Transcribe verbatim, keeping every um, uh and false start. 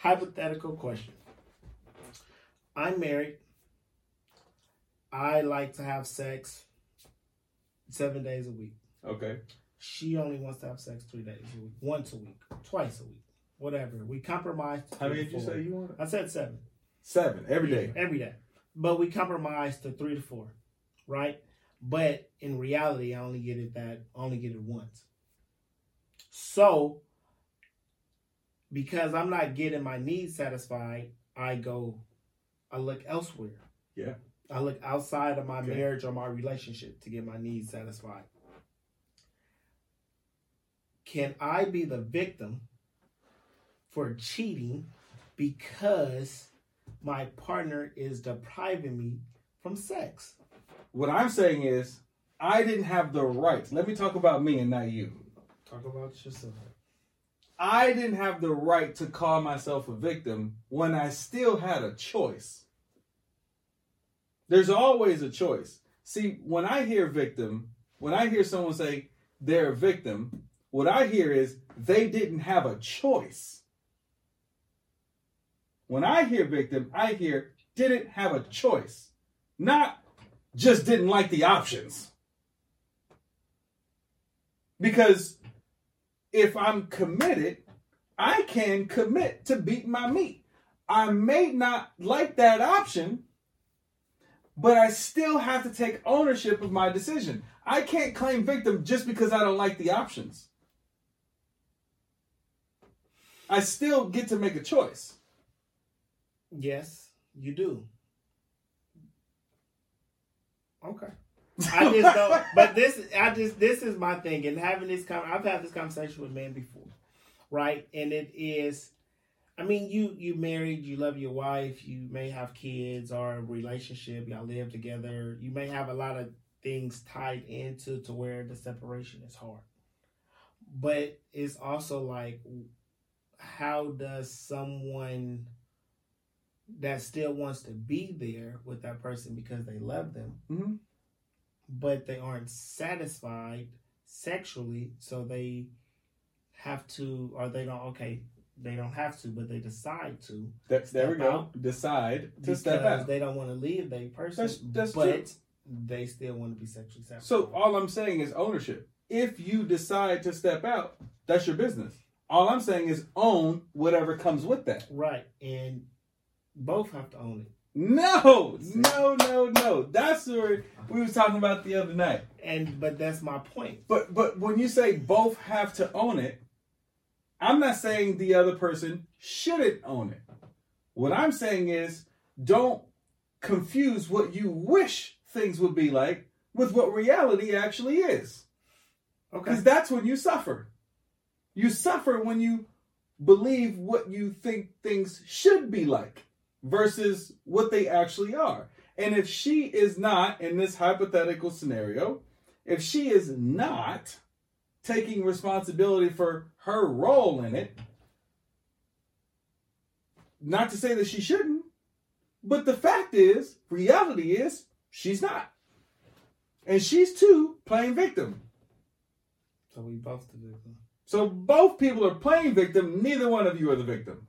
hypothetical question. I'm married. I like to have sex seven days a week. Okay. She only wants to have sex three days a week, once a week, twice a week, whatever. We compromised. How many did you say you wanted? I said seven. Seven, every day. Every day. But we compromised to three to four, right? But in reality, I only get it that, only get it once. So, because I'm not getting my needs satisfied, I go, I look elsewhere. Yeah. I look outside of my okay. marriage or my relationship to get my needs satisfied. Can I be the victim for cheating because my partner is depriving me from sex? What I'm saying is, I didn't have the right. Let me talk about me and not you. Talk about yourself. I didn't have the right to call myself a victim when I still had a choice. There's always a choice. See, when I hear victim, when I hear someone say they're a victim, what I hear is they didn't have a choice. When I hear victim, I hear didn't have a choice. Not just didn't like the options. Because if I'm committed, I can commit to beat my meat. I may not like that option, but I still have to take ownership of my decision. I can't claim victim just because I don't like the options. I still get to make a choice. Yes, you do. Okay. I just don't, but this, I just, this is my thing, and having this, con- I've had this conversation with men before, right? And it is, I mean, you, you married, you love your wife, you may have kids or a relationship, y'all live together, you may have a lot of things tied into to where the separation is hard. But it's also like, how does someone that still wants to be there with that person because they love them, mm-hmm. but they aren't satisfied sexually, so they have to, or they don't, okay, they don't have to, but they decide to. That's, there we go. Decide to step out. Because they don't want to leave their person, that's, that's but true. They still want to be sexually satisfied. So all I'm saying is ownership. If you decide to step out, that's your business. All I'm saying is own whatever comes with that. Right, and both have to own it. No, no, no, no. That's what we were talking about the other night. And but that's my point. But but when you say both have to own it, I'm not saying the other person shouldn't own it. What I'm saying is don't confuse what you wish things would be like with what reality actually is. Okay. Because that's when you suffer. You suffer when you believe what you think things should be like versus what they actually are. And if she is not, in this hypothetical scenario, if she is not taking responsibility for her role in it, not to say that she shouldn't, but the fact is, reality is, she's not. And she's too playing victim. So we both the victim. So both people are playing victim, neither one of you are the victim.